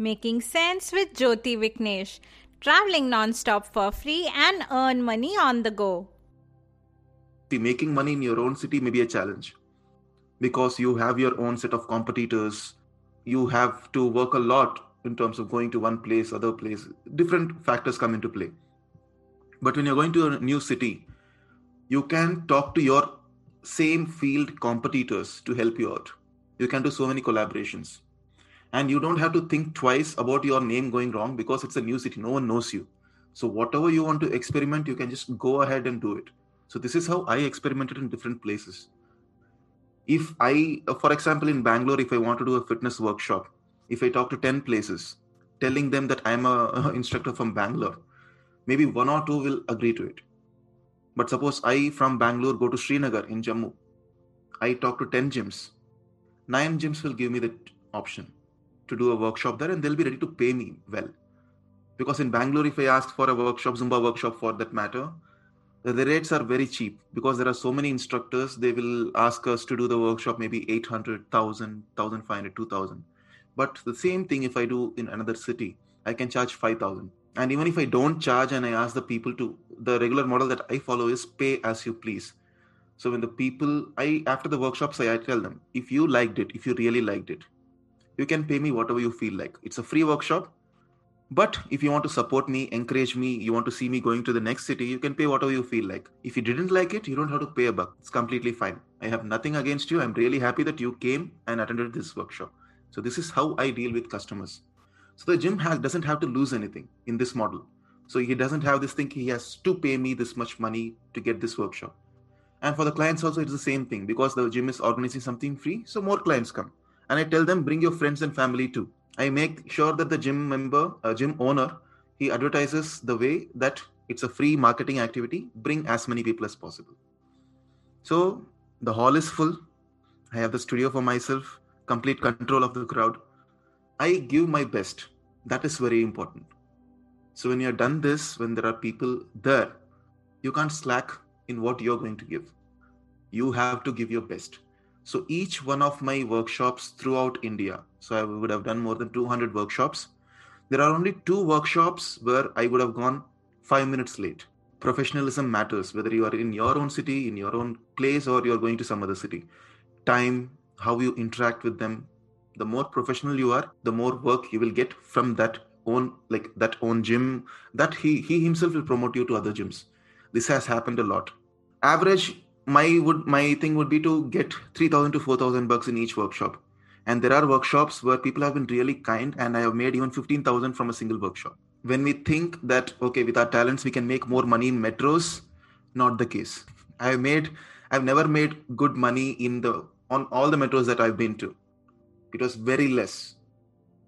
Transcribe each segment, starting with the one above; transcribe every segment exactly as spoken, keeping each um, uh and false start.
Making Sense with Jyothi Vignesh. Traveling non-stop for free and earn money on the go. The making money in your own city may be a challenge because you have your own set of competitors. You have to work a lot in terms of going to one place, other place. Different factors come into play. But when you're going to a new city, you can talk to your same field competitors to help you out. You can do so many collaborations. And you don't have to think twice about your name going wrong because it's a new city. No one knows you. So whatever you want to experiment, you can just go ahead and do it. So this is how I experimented in different places. If I, for example, in Bangalore, if I want to do a fitness workshop, if I talk to ten places, telling them that I'm an instructor from Bangalore, maybe one or two will agree to it. But suppose I from Bangalore go to Srinagar in Jammu. I talk to ten gyms. Nine gyms will give me that option to do a workshop there, and they'll be ready to pay me well. Because in Bangalore, if I ask for a workshop, Zumba workshop for that matter, the rates are very cheap because there are so many instructors. They will ask us to do the workshop maybe eight hundred, one thousand, one thousand five hundred, two thousand. But the same thing if I do in another city, I can charge five thousand. And even if I don't charge and I ask the people to, the regular model that I follow is pay as you please. So when the people, I after the workshops, I, I tell them, if you liked it, if you really liked it, you can pay me whatever you feel like. It's a free workshop. But if you want to support me, encourage me, you want to see me going to the next city, you can pay whatever you feel like. If you didn't like it, you don't have to pay a buck. It's completely fine. I have nothing against you. I'm really happy that you came and attended this workshop. So this is how I deal with customers. So the gym has, doesn't have to lose anything in this model. So he doesn't have this thing. He has to pay me this much money to get this workshop. And for the clients also, it's the same thing because the gym is organizing something free. So more clients come. And I tell them, bring your friends and family too. I make sure that the gym member, uh, gym owner, he advertises the way that it's a free marketing activity. Bring as many people as possible. So the hall is full. I have the studio for myself, complete control of the crowd. I give my best. That is very important. So when you're done this, when there are people there, you can't slack in what you're going to give. You have to give your best. So each one of my workshops throughout India, so I would have done more than two hundred workshops. There are only two workshops where I would have gone five minutes late. Professionalism matters, whether you are in your own city, in your own place, or you're going to some other city. Time, how you interact with them. The more professional you are, the more work you will get from that own, like that own gym, that he, he himself will promote you to other gyms. This has happened a lot. Average My would my thing would be to get three thousand to four thousand bucks in each workshop. And there are workshops where people have been really kind and I have made even fifteen thousand from a single workshop. When we think that, okay, with our talents, we can make more money in metros, not the case. I have made, I've never made good money in the, on all the metros that I've been to. It was very less.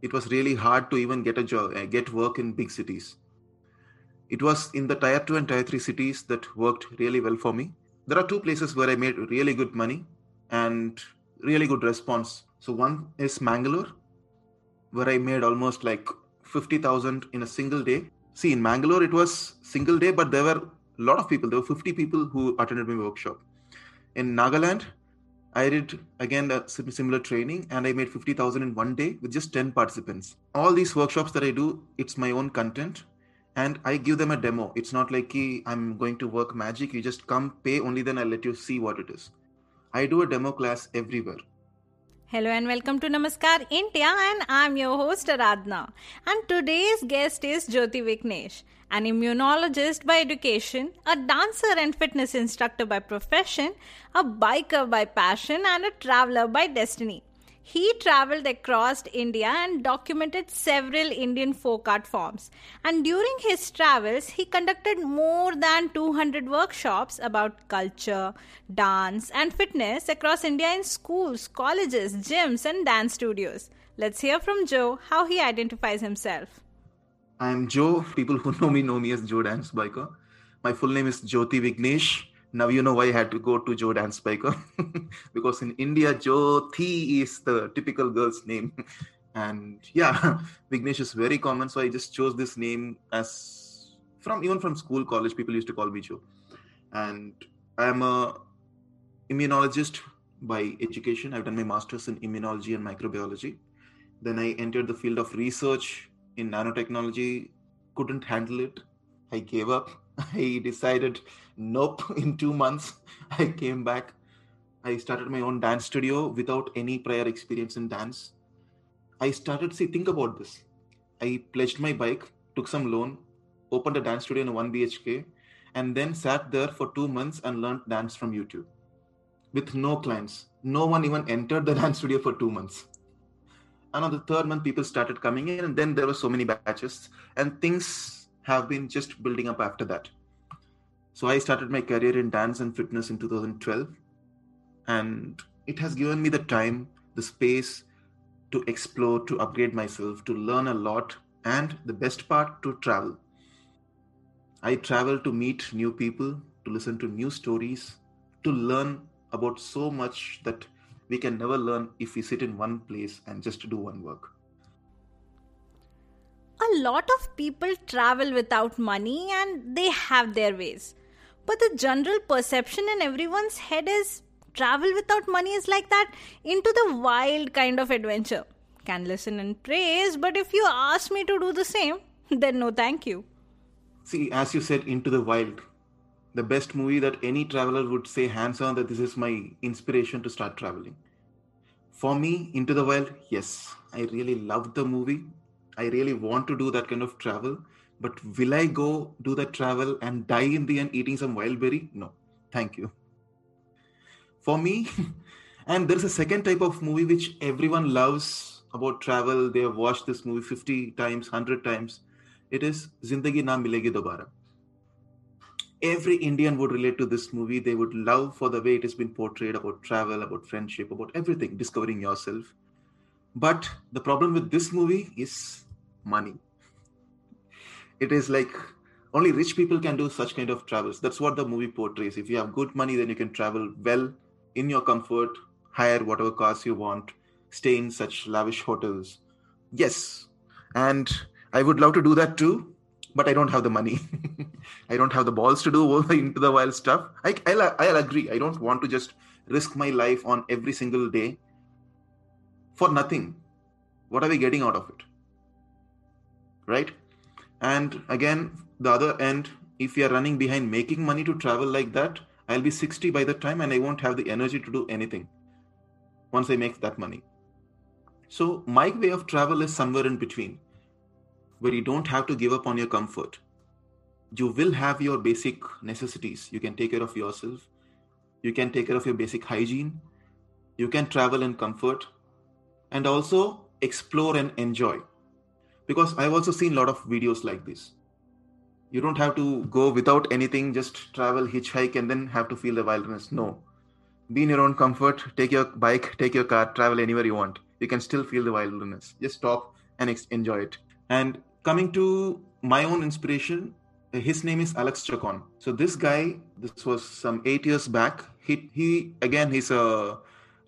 It was really hard to even get a job, get work in big cities. It was in the tier two and tier three cities that worked really well for me. There are two places where I made really good money and really good response. So one is Mangalore, where I made almost like fifty thousand in a single day. See, in Mangalore, it was single day, but there were a lot of people. There were fifty people who attended my workshop. In Nagaland, I did, again, a similar training and I made fifty thousand in one day with just ten participants. All these workshops that I do, it's my own content. And I give them a demo. It's not like I'm going to work magic. You just come, pay, only then I'll let you see what it is. I do a demo class everywhere. Hello and welcome to Namaskar India, and I'm your host Aradhna, and today's guest is Jyothi Vignesh, an immunologist by education, a dancer and fitness instructor by profession, a biker by passion and a traveler by destiny. He traveled across India and documented several Indian folk art forms. And during his travels, he conducted more than two hundred workshops about culture, dance and fitness across India in schools, colleges, gyms and dance studios. Let's hear from Joe how he identifies himself. I am Joe. People who know me know me as Joe Dance Biker. My full name is Jyothi Vignesh. Now you know why I had to go to Joe Dance Biker because in India, Jyothi is the typical girl's name. And yeah, Vignesh is very common. So I just chose this name as from even from school, college, people used to call me Joe. And I'm a immunologist by education. I've done my master's in immunology and microbiology. Then I entered the field of research in nanotechnology, couldn't handle it. I gave up. I decided, nope, in two months, I came back. I started my own dance studio without any prior experience in dance. I started, see, think about this. I pledged my bike, took some loan, opened a dance studio in one B H K, and then sat there for two months and learned dance from YouTube. With no clients, no one even entered the dance studio for two months. And on the third month, people started coming in, and then there were so many batches, and things have been just building up after that. So I started my career in dance and fitness in two thousand twelve, and it has given me the time, the space to explore, to upgrade myself, to learn a lot, and the best part, to travel. I travel to meet new people, to listen to new stories, to learn about so much that we can never learn if we sit in one place and just do one work. A lot of people travel without money and they have their ways. But the general perception in everyone's head is travel without money is like that into the wild kind of adventure. Can listen and praise, but if you ask me to do the same, then no thank you. See, as you said, into the wild. The best movie that any traveler would say hands on that this is my inspiration to start traveling. For me, Into the Wild, yes, I really loved the movie. I really want to do that kind of travel, but will I go do that travel and die in the end eating some wild berry? No, thank you. For me, and there's a second type of movie which everyone loves about travel. They have watched this movie fifty times, one hundred times. It is Zindagi Na Milegi Dobara. Every Indian would relate to this movie. They would love for the way it has been portrayed about travel, about friendship, about everything, discovering yourself. But the problem with this movie is money. It is like only rich people can do such kind of travels. That's what the movie portrays. If you have good money, then you can travel well in your comfort, hire whatever cars you want, stay in such lavish hotels. Yes. And I would love to do that too, but I don't have the money. I don't have the balls to do all the Into the Wild stuff. I, I'll, I'll agree. I don't want to just risk my life on every single day for nothing. What are we getting out of it? Right? And again, the other end, if you are running behind making money to travel like that, I'll be sixty by the time and I won't have the energy to do anything once I make that money. So my way of travel is somewhere in between, where you don't have to give up on your comfort. You will have your basic necessities. You can take care of yourself. You can take care of your basic hygiene. You can travel in comfort. And also explore and enjoy. Because I've also seen a lot of videos like this. You don't have to go without anything, just travel, hitchhike, and then have to feel the wilderness. No. Be in your own comfort, take your bike, take your car, travel anywhere you want. You can still feel the wilderness. Just stop and ex- enjoy it. And coming to my own inspiration, his name is Alex Chacon. So this guy, this was some eight years back. He, he again, he's a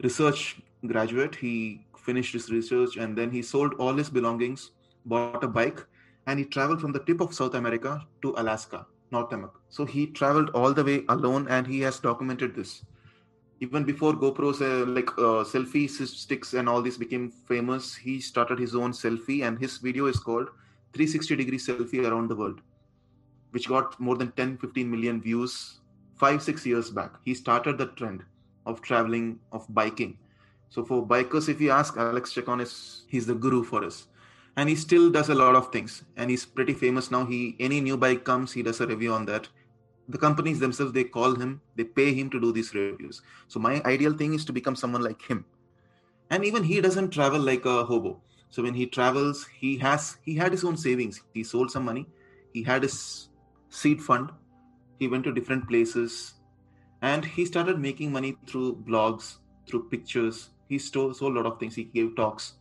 research graduate. He finished his research and then he sold all his belongings, bought a bike, and he traveled from the tip of South America to Alaska, North America. So he traveled all the way alone and he has documented this. Even before GoPros, uh, like uh, selfie sticks and all this became famous, he started his own selfie and his video is called three sixty degree Selfie Around the World, which got more than ten to fifteen million views five, six years back. He started the trend of traveling, of biking. So for bikers, if you ask, Alex Chacon is, he's the guru for us. And he still does a lot of things. And he's pretty famous now. He, any new bike comes, he does a review on that. The companies themselves, they call him, they pay him to do these reviews. So my ideal thing is to become someone like him. And even he doesn't travel like a hobo. So when he travels, he has, he had his own savings. He sold some money. He had his seed fund. He went to different places and he started making money through blogs, through pictures. He sold a lot of things. He gave talks.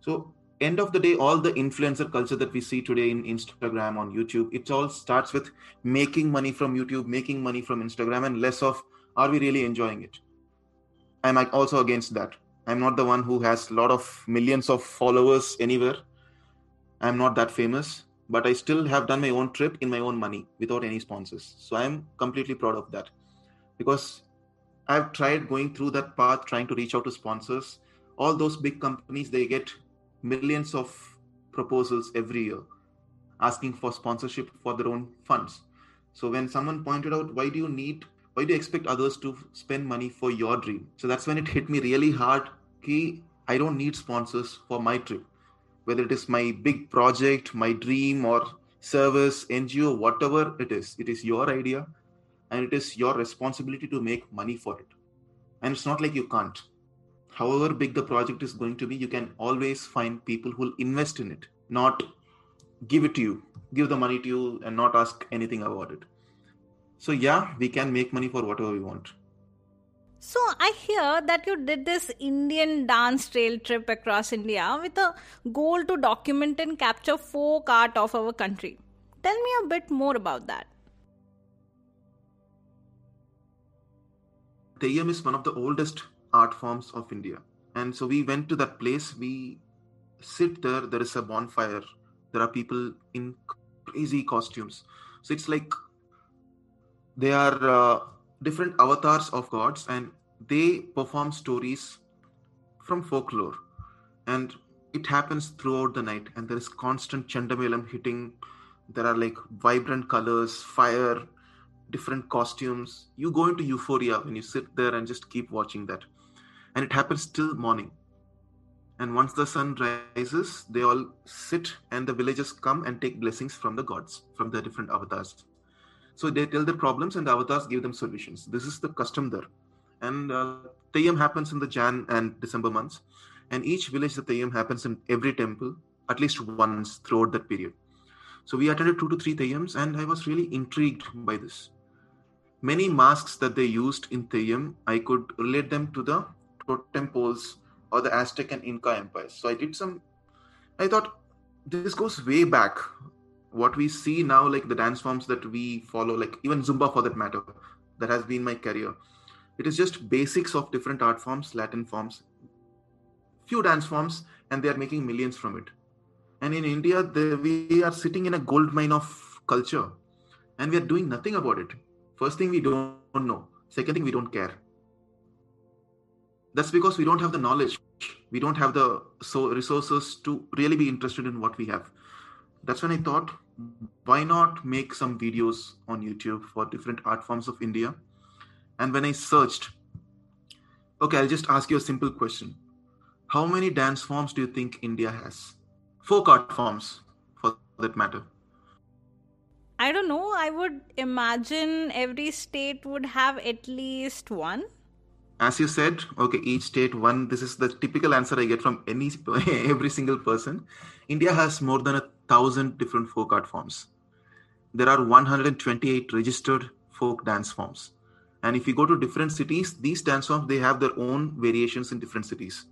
So end of the day, all the influencer culture that we see today in Instagram, on YouTube, it all starts with making money from YouTube, making money from Instagram, and less of, are we really enjoying it? I'm also against that. I'm not the one who has a lot of millions of followers anywhere. I'm not that famous, but I still have done my own trip in my own money without any sponsors. So I'm completely proud of that, because I've tried going through that path, trying to reach out to sponsors. All those big companies, they get millions of proposals every year asking for sponsorship for their own funds. So when someone pointed out, why do you need, why do you expect others to spend money for your dream? So that's when it hit me really hard. Ki, I don't need sponsors for my trip, whether it is my big project, my dream or service, N G O, whatever it is. It is your idea and it is your responsibility to make money for it. And it's not like you can't. However big the project is going to be, you can always find people who will invest in it, not give it to you, give the money to you and not ask anything about it. So yeah, we can make money for whatever we want. So I hear that you did this Indian Dance Trail trip across India with a goal to document and capture folk art of our country. Tell me a bit more about that. Theyyam is one of the oldest art forms of India. And so we went to that place, we sit there, there is a bonfire, there are people in crazy costumes. So it's like they are uh, different avatars of gods and they perform stories from folklore. And it happens throughout the night and there is constant chandamalam hitting. There are like vibrant colors, fire, different costumes. You go into euphoria when you sit there and just keep watching that. And it happens till morning. And once the sun rises, they all sit and the villagers come and take blessings from the gods, from their different avatars. So they tell their problems and the avatars give them solutions. This is the custom there. And uh, Theyyam happens in the Jan and December months. And each village, the Theyyam happens in every temple, at least once throughout that period. So we attended two to three Theyyams and I was really intrigued by this. Many masks that they used in Theyyam, I could relate them to the totem poles or the Aztec and Inca empires. So I did some, I thought this goes way back. What we see now, like the dance forms that we follow, like even Zumba for that matter, that has been my career. It is just basics of different art forms, Latin forms, few dance forms, and they are making millions from it. And in India, they, we are sitting in a gold mine of culture and we are doing nothing about it. First thing, we don't know. Second thing, we don't care. That's because we don't have the knowledge. We don't have the so resources to really be interested in what we have. That's when I thought, why not make some videos on YouTube for different art forms of India? And when I searched, okay, I'll just ask you a simple question. How many dance forms do you think India has? Folk art forms, for that matter. I don't know. I would imagine every state would have at least one. As you said, okay, each state one. This is the typical answer I get from any every single person. India has more than a thousand different folk art forms. There are one hundred twenty-eight registered folk dance forms. And if you go to different cities, these dance forms, they have their own variations in different cities.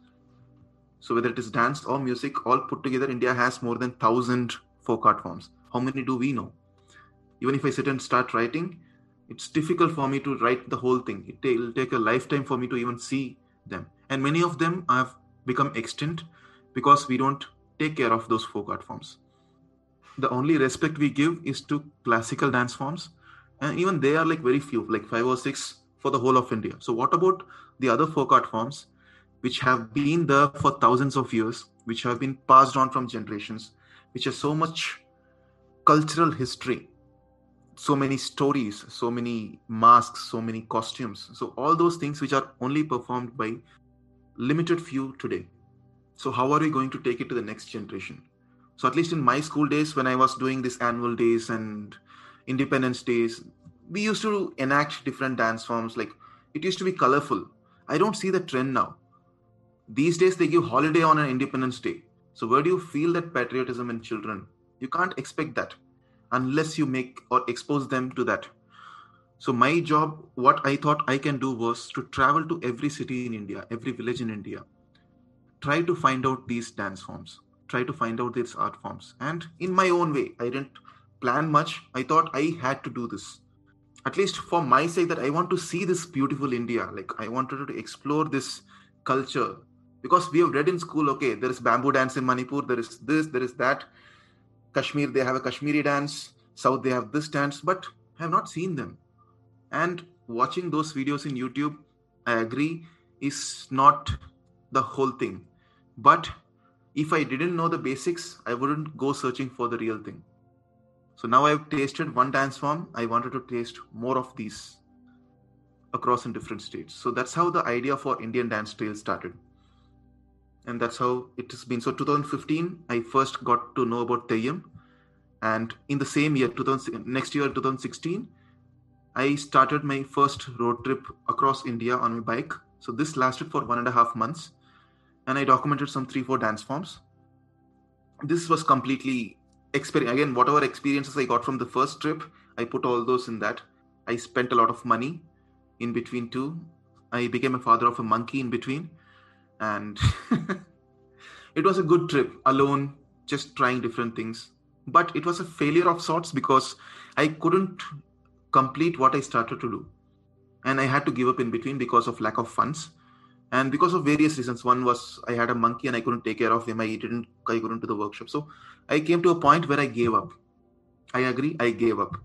So whether it is dance or music, all put together, India has more than thousand folk art forms. How many do we know? Even if I sit and start writing, it's difficult for me to write the whole thing. It will take a lifetime for me to even see them. And many of them have become extinct because we don't take care of those folk art forms. The only respect we give is to classical dance forms. And even they are like very few, like five or six for the whole of India. So what about the other folk art forms, which have been there for thousands of years, which have been passed on from generations, which has so much cultural history? So many stories, so many masks, so many costumes. So all those things which are only performed by limited few today. So how are we going to take it to the next generation? So at least in my school days, when I was doing these annual days and independence days, we used to enact different dance forms. Like it used to be colorful. I don't see the trend now. These days they give holiday on an Independence Day. So where do you feel that patriotism in children? You can't expect that unless you make or expose them to that. So my job, what I thought I can do was to travel to every city in India, every village in India. Try to find out these dance forms. Try to find out these art forms. And in my own way, I didn't plan much. I thought I had to do this. At least for my sake, that I want to see this beautiful India. Like I wanted to explore this culture. Because we have read in school, okay, there is bamboo dance in Manipur, there is this, there is that. Kashmir, they have a Kashmiri dance. South, they have this dance, but I have not seen them. And watching those videos in YouTube, I agree, is not the whole thing. But if I didn't know the basics, I wouldn't go searching for the real thing. So now I've tasted one dance form. I wanted to taste more of these across in different states. So that's how the idea for Indian Dance Trail started. And that's how it has been. So twenty fifteen, I first got to know about Theyyam. And in the same year, two thousand, next year, twenty sixteen, I started my first road trip across India on my bike. So this lasted for one and a half months. And I documented some three, four dance forms. This was completely, exper- again, whatever experiences I got from the first trip, I put all those in that. I spent a lot of money in between too. I became a father of a monkey in between. And it was a good trip alone, just trying different things. But it was a failure of sorts because I couldn't complete what I started to do. And I had to give up in between because of lack of funds and because of various reasons. One was I had a monkey and I couldn't take care of him. I didn't, I couldn't do the workshop. So I came to a point where I gave up. I agree, I gave up.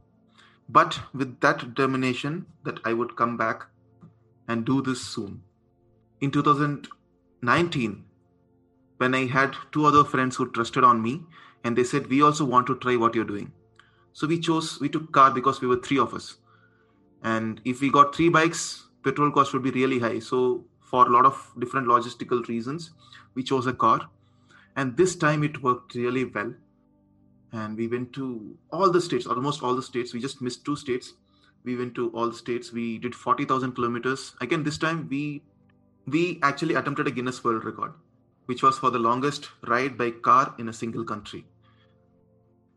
But with that determination that I would come back and do this soon. In two thousand nineteen, when I had two other friends who trusted on me and they said, we also want to try what you're doing. So we chose, we took car because we were three of us. And if we got three bikes, petrol cost would be really high. So for a lot of different logistical reasons, we chose a car. And this time it worked really well. And we went to all the states, almost all the states. We just missed two states. We went to all the states. We did forty thousand kilometers. Again, this time we we actually attempted a Guinness World Record, which was for the longest ride by car in a single country.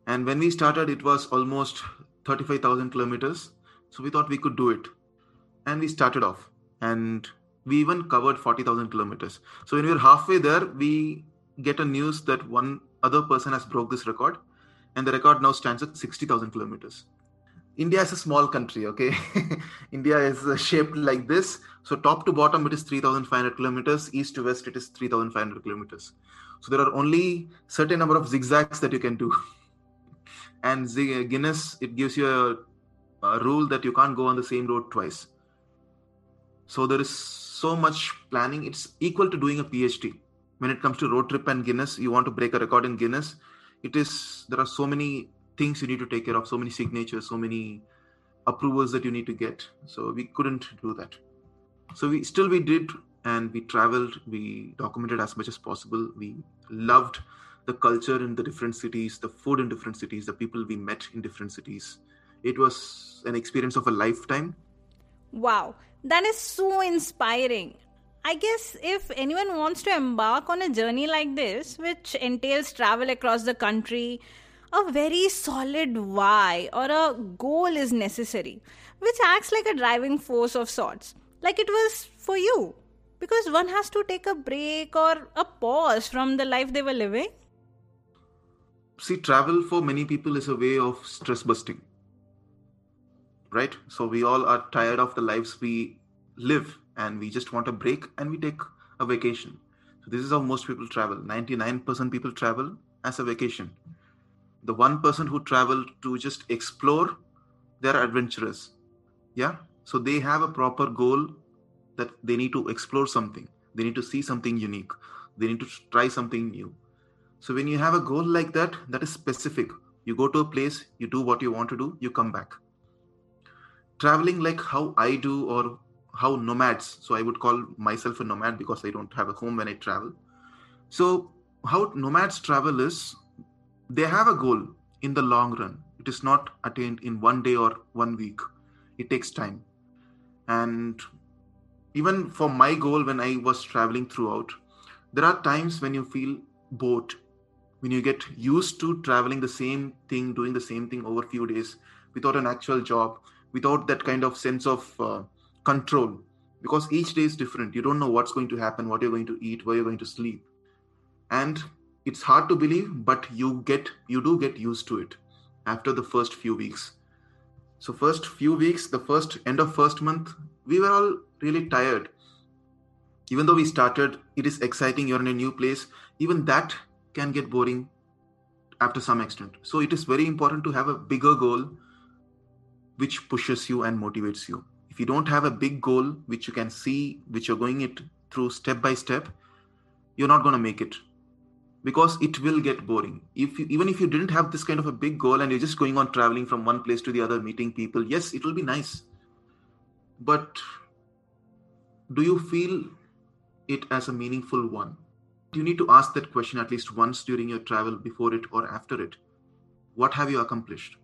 And when we started, it was almost thirty-five thousand kilometers. So we thought we could do it. And we started off and we even covered forty thousand kilometers. So when we were halfway there, we get a news that one other person has broke this record and the record now stands at sixty thousand kilometers. India is a small country, okay? India is shaped like this. So top to bottom, it is three thousand five hundred kilometers. East to west, it is three thousand five hundred kilometers. So there are only certain number of zigzags that you can do. And Guinness, it gives you a, a rule that you can't go on the same road twice. So there is so much planning. It's equal to doing a PhD. When it comes to road trip and Guinness, you want to break a record in Guinness. It is, there are so many things you need to take care of, so many signatures, so many approvals that you need to get. So we couldn't do that. So we still we did and we traveled, we documented as much as possible. We loved the culture in the different cities, the food in different cities, the people we met in different cities. It was an experience of a lifetime. Wow, that is so inspiring. I guess if anyone wants to embark on a journey like this, which entails travel across the country, a very solid why or a goal is necessary, which acts like a driving force of sorts, like it was for you, because one has to take a break or a pause from the life they were living. See, travel for many people is a way of stress busting, right? So we all are tired of the lives we live and we just want a break and we take a vacation. So this is how most people travel. ninety-nine percent people travel as a vacation. The one person who travel to just explore, they're adventurous. Yeah. So they have a proper goal that they need to explore something. They need to see something unique. They need to try something new. So when you have a goal like that, that is specific. You go to a place, you do what you want to do, you come back. Traveling like how I do or how nomads, so I would call myself a nomad because I don't have a home when I travel. So how nomads travel is, they have a goal in the long run. It is not attained in one day or one week. It takes time. And even for my goal, when I was traveling throughout, there are times when you feel bored, when you get used to traveling the same thing, doing the same thing over a few days without an actual job, without that kind of sense of uh, control, because each day is different. You don't know what's going to happen, what you're going to eat, where you're going to sleep. And it's hard to believe, but you get, you do get used to it after the first few weeks. So first few weeks, the first end of first month, we were all really tired. Even though we started, it is exciting, you're in a new place. Even that can get boring after some extent. So it is very important to have a bigger goal which pushes you and motivates you. If you don't have a big goal which you can see, which you're going it through step by step, you're not going to make it, because it will get boring. If you, even if you didn't have this kind of a big goal and you're just going on traveling from one place to the other, meeting people, yes, it will be nice. But do you feel it as a meaningful one? You need to ask that question at least once during your travel, before it or after it. What have you accomplished?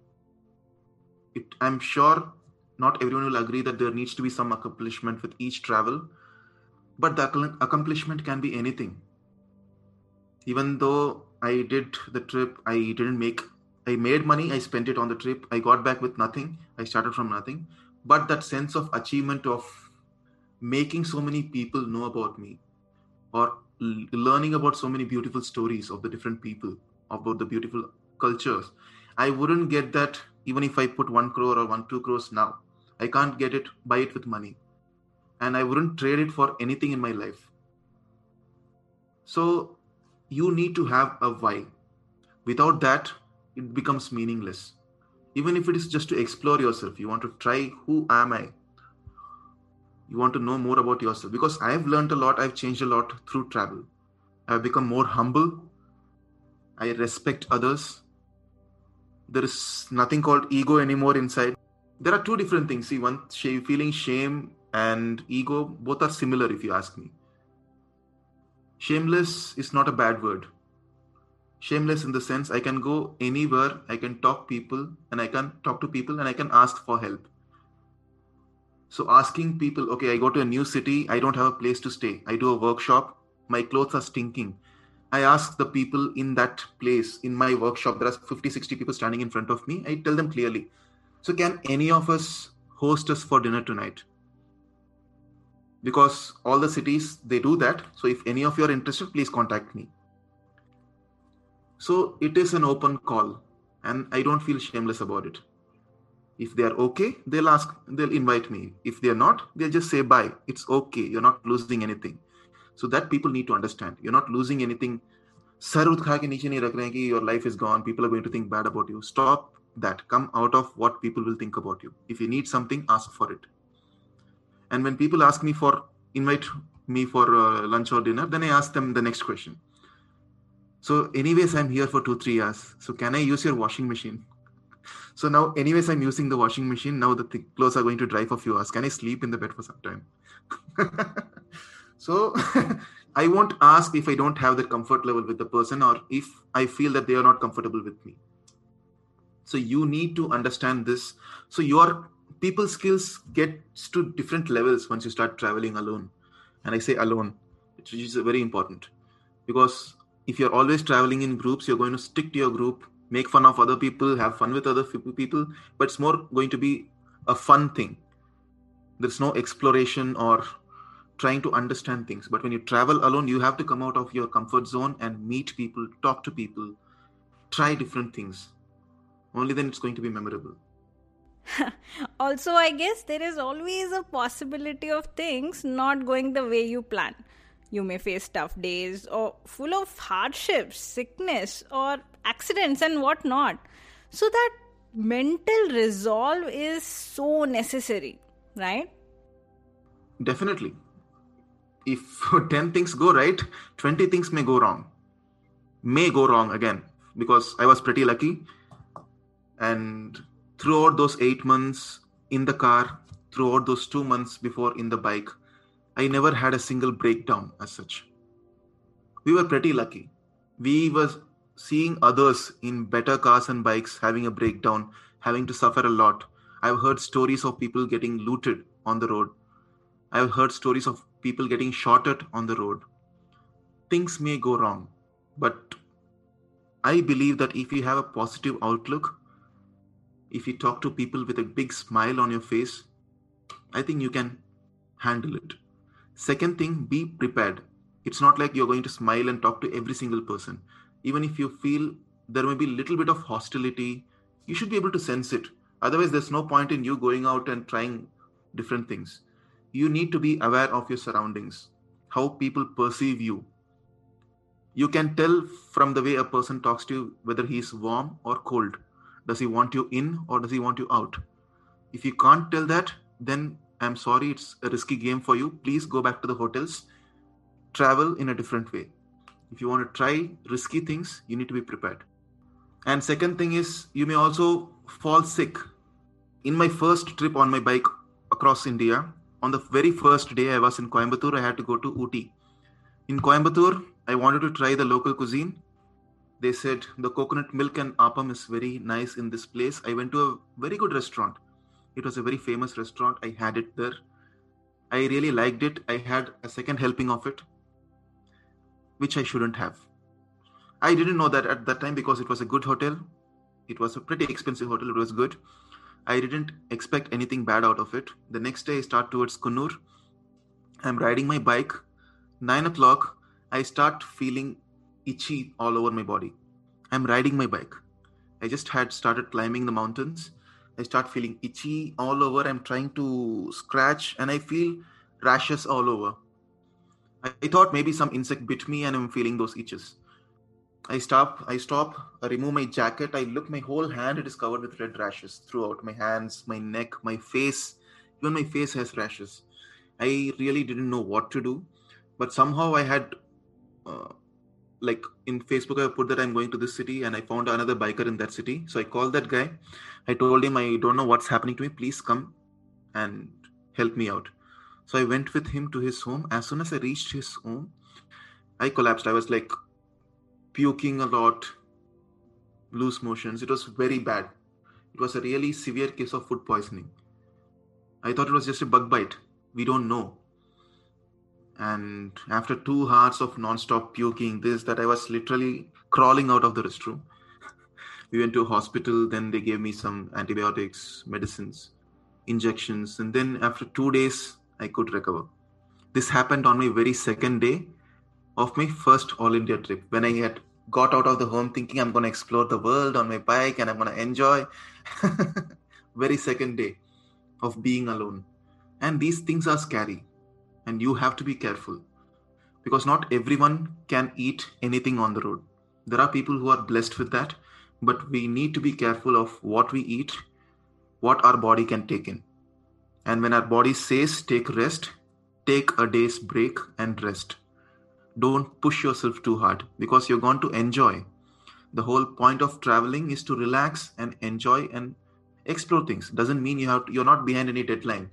It, I'm sure not everyone will agree that there needs to be some accomplishment with each travel, but the accomplishment can be anything. Even though I did the trip, I didn't make, I made money, I spent it on the trip, I got back with nothing, I started from nothing. But that sense of achievement of making so many people know about me, or learning about so many beautiful stories of the different people, about the beautiful cultures, I wouldn't get that even if I put one crore or one, two crores now. I can't get it, buy it with money. And I wouldn't trade it for anything in my life. So you need to have a why. Without that, it becomes meaningless. Even if it is just to explore yourself, you want to try, who am I? You want to know more about yourself, because I've learned a lot. I've changed a lot through travel. I've become more humble. I respect others. There is nothing called ego anymore inside. There are two different things. See, one, feeling shame and ego, both are similar if you ask me. Shameless is not a bad word. Shameless in the sense I can go anywhere, I can talk people and I can talk to people and I can ask for help. So asking people, okay, I go to a new city, I don't have a place to stay. I do a workshop, my clothes are stinking. I ask the people in that place, in my workshop, there are fifty, sixty people standing in front of me. I tell them clearly, so can any of us host us for dinner tonight? Because all the cities, they do that. So if any of you are interested, please contact me. So it is an open call and I don't feel shameless about it. If they are okay, they'll ask, they'll invite me. If they're not, they'll just say bye. It's okay. You're not losing anything. So that people need to understand. You're not losing anything. Your life is gone. People are going to think bad about you. Stop that. Come out of what people will think about you. If you need something, ask for it. And when people ask me for, invite me for uh, lunch or dinner, then I ask them the next question. So anyways, I'm here for two, three hours. So can I use your washing machine? So now anyways, I'm using the washing machine. Now the th- clothes are going to dry for a few hours. Can I sleep in the bed for some time? So I won't ask if I don't have that comfort level with the person, or if I feel that they are not comfortable with me. So you need to understand this. So your people skills gets to different levels once you start traveling alone. And I say alone, which is very important, because if you're always traveling in groups, you're going to stick to your group, make fun of other people, have fun with other people, but it's more going to be a fun thing. There's no exploration or trying to understand things. But when you travel alone, you have to come out of your comfort zone and meet people, talk to people, try different things. Only then it's going to be memorable. Also, I guess there is always a possibility of things not going the way you plan. You may face tough days or full of hardships, sickness or accidents and whatnot. So that mental resolve is so necessary, right? Definitely. If ten things go right, twenty things may go wrong. May go wrong again, because I was pretty lucky. And throughout those eight months in the car, throughout those two months before in the bike, I never had a single breakdown as such. We were pretty lucky. We were seeing others in better cars and bikes having a breakdown, having to suffer a lot. I've heard stories of people getting looted on the road. I've heard stories of people getting shot at on the road. Things may go wrong, but I believe that if you have a positive outlook, if you talk to people with a big smile on your face, I think you can handle it. Second thing, be prepared. It's not like you're going to smile and talk to every single person. Even if you feel there may be a little bit of hostility, you should be able to sense it. Otherwise, there's no point in you going out and trying different things. You need to be aware of your surroundings, how people perceive you. You can tell from the way a person talks to you whether he is warm or cold. Does he want you in or does he want you out? If you can't tell that, then I'm sorry, it's a risky game for you. Please go back to the hotels. Travel in a different way. If you want to try risky things, you need to be prepared. And second thing is, you may also fall sick. In my first trip on my bike across India, on the very first day I was in Coimbatore, I had to go to Ooty. In Coimbatore, I wanted to try the local cuisine. They said the coconut milk and appam is very nice in this place. I went to a very good restaurant. It was a very famous restaurant. I had it there. I really liked it. I had a second helping of it, which I shouldn't have. I didn't know that at that time because it was a good hotel. It was a pretty expensive hotel. It was good. I didn't expect anything bad out of it. The next day I start towards Kunnur. I'm riding my bike. Nine o'clock, I start feeling itchy all over my body. I'm riding my bike. I just had started climbing the mountains. I start feeling itchy all over. I'm trying to scratch and I feel rashes all over. I thought maybe some insect bit me and I'm feeling those itches. I stop, I stop, I remove my jacket. I look, my whole hand, it is covered with red rashes throughout. My hands, my neck, my face, even my face has rashes. I really didn't know what to do. But somehow I had, uh, like in Facebook, I put that I'm going to this city and I found another biker in that city. So I called that guy. I told him, I don't know what's happening to me. Please come and help me out. So I went with him to his home. As soon as I reached his home, I collapsed. I was like puking a lot, loose motions. It was very bad. It was a really severe case of food poisoning. I thought it was just a bug bite. We don't know. And after two hours of non-stop puking, this, that, I was literally crawling out of the restroom. We went to a hospital. Then they gave me some antibiotics, medicines, injections. And then after two days, I could recover. This happened on my very second day of my first All India trip, when I had got out of the home thinking I'm going to explore the world on my bike and I'm going to enjoy. Very second day of being alone. And these things are scary and you have to be careful because not everyone can eat anything on the road. There are people who are blessed with that, but we need to be careful of what we eat, what our body can take in. And when our body says, take rest, take a day's break and rest. Don't push yourself too hard because you're going to enjoy. The whole point of traveling is to relax and enjoy and explore things. Doesn't mean you have to, you're not behind any deadline.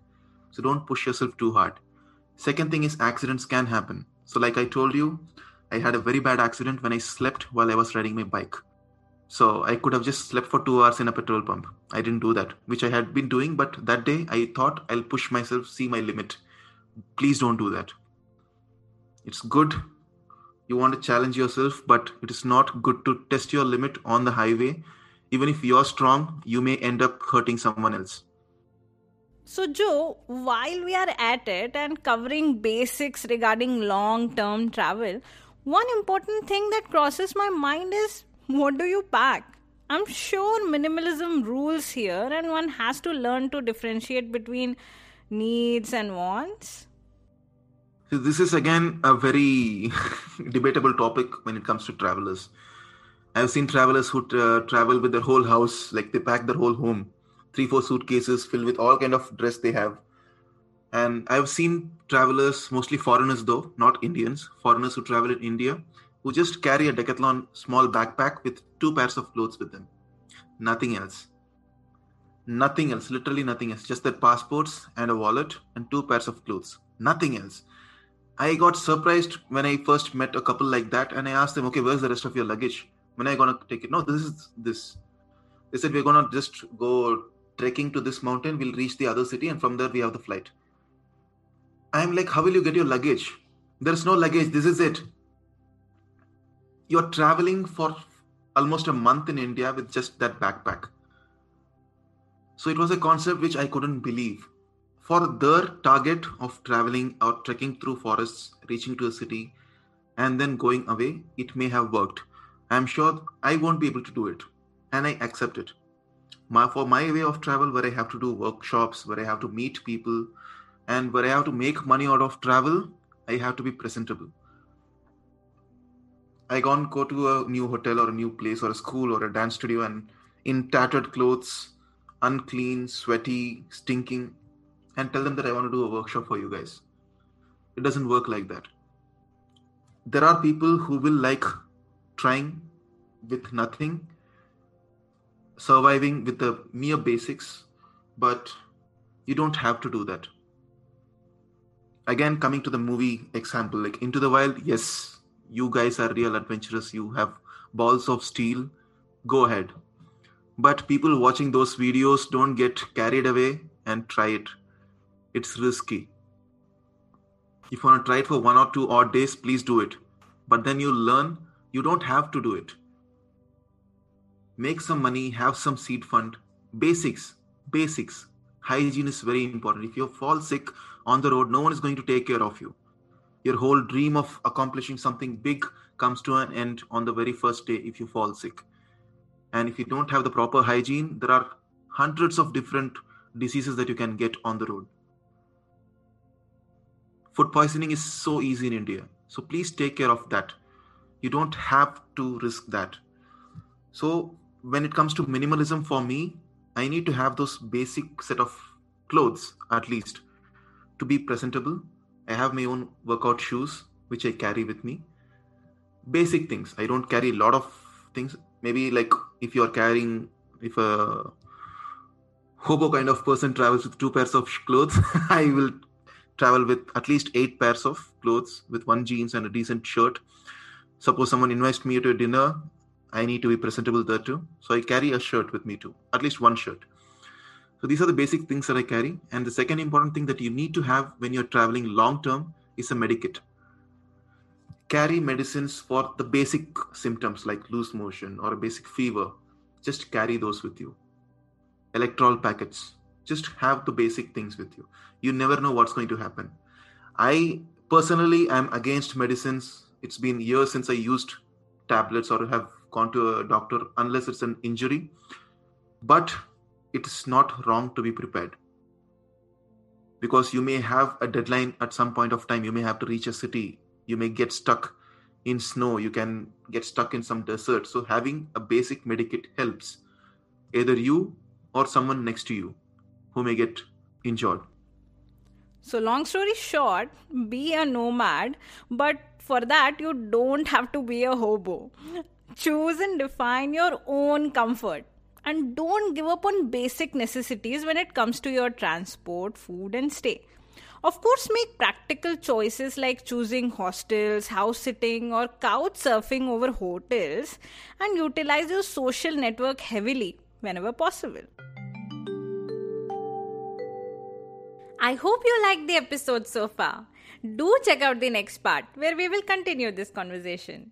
So don't push yourself too hard. Second thing is accidents can happen. So like I told you, I had a very bad accident when I slept while I was riding my bike. So I could have just slept for two hours in a petrol pump. I didn't do that, which I had been doing. But that day I thought I'll push myself, see my limit. Please don't do that. It's good. You want to challenge yourself, but it is not good to test your limit on the highway. Even if you're strong, you may end up hurting someone else. So Joe, while we are at it and covering basics regarding long-term travel, one important thing that crosses my mind is, what do you pack? I'm sure minimalism rules here and one has to learn to differentiate between needs and wants. So this is again a very debatable topic when it comes to travelers. I've seen travelers who tra- travel with their whole house, like they pack their whole home. Three, four suitcases filled with all kind of dress they have. And I've seen travelers, mostly foreigners though, not Indians, foreigners who travel in India, who just carry a Decathlon small backpack with two pairs of clothes with them. Nothing else. Nothing else, literally nothing else. Just their passports and a wallet and two pairs of clothes. Nothing else. I got surprised when I first met a couple like that and I asked them, okay, where's the rest of your luggage? When are you going to take it? No, this is this. They said, we're going to just go trekking to this mountain. We'll reach the other city and from there we have the flight. I'm like, how will you get your luggage? There's no luggage. This is it. You're traveling for almost a month in India with just that backpack. So it was a concept which I couldn't believe. For their target of traveling or trekking through forests, reaching to a city, and then going away, it may have worked. I'm sure I won't be able to do it. And I accept it. My, for my way of travel, where I have to do workshops, where I have to meet people, and where I have to make money out of travel, I have to be presentable. I can't go to a new hotel or a new place or a school or a dance studio and in tattered clothes, unclean, sweaty, stinking, and tell them that I want to do a workshop for you guys. It doesn't work like that. There are people who will like trying with nothing, surviving with the mere basics, but you don't have to do that. Again, coming to the movie example, like Into the Wild, yes, you guys are real adventurous. You have balls of steel. Go ahead. But people watching those videos don't get carried away and try it. It's risky. If you want to try it for one or two odd days, please do it. But then you learn you don't have to do it. Make some money, have some seed fund. Basics, basics. Hygiene is very important. If you fall sick on the road, no one is going to take care of you. Your whole dream of accomplishing something big comes to an end on the very first day if you fall sick. And if you don't have the proper hygiene, there are hundreds of different diseases that you can get on the road. Food poisoning is so easy in India. So please take care of that. You don't have to risk that. So when it comes to minimalism for me, I need to have those basic set of clothes, at least, to be presentable. I have my own workout shoes, which I carry with me. Basic things. I don't carry a lot of things. Maybe like if you're carrying, if a hobo kind of person travels with two pairs of clothes, I will travel with at least eight pairs of clothes with one jeans and a decent shirt. Suppose someone invites me to a dinner, I need to be presentable there too. So I carry a shirt with me too, at least one shirt. So these are the basic things that I carry. And the second important thing that you need to have when you're traveling long-term is a medikit. Carry medicines for the basic symptoms like loose motion or a basic fever. Just carry those with you. Electrol packets. Just have the basic things with you. You never know what's going to happen. I personally am against medicines. It's been years since I used tablets or have gone to a doctor unless it's an injury. But it's not wrong to be prepared. Because you may have a deadline at some point of time. You may have to reach a city. You may get stuck in snow. You can get stuck in some desert. So having a basic medikit helps either you or someone next to you who may get injured. So long story short, be a nomad, but for that you don't have to be a hobo. Choose and define your own comfort. And don't give up on basic necessities when it comes to your transport, food and stay. Of course, make practical choices like choosing hostels, house sitting or couch surfing over hotels and utilize your social network heavily whenever possible. I hope you liked the episode so far. Do check out the next part where we will continue this conversation.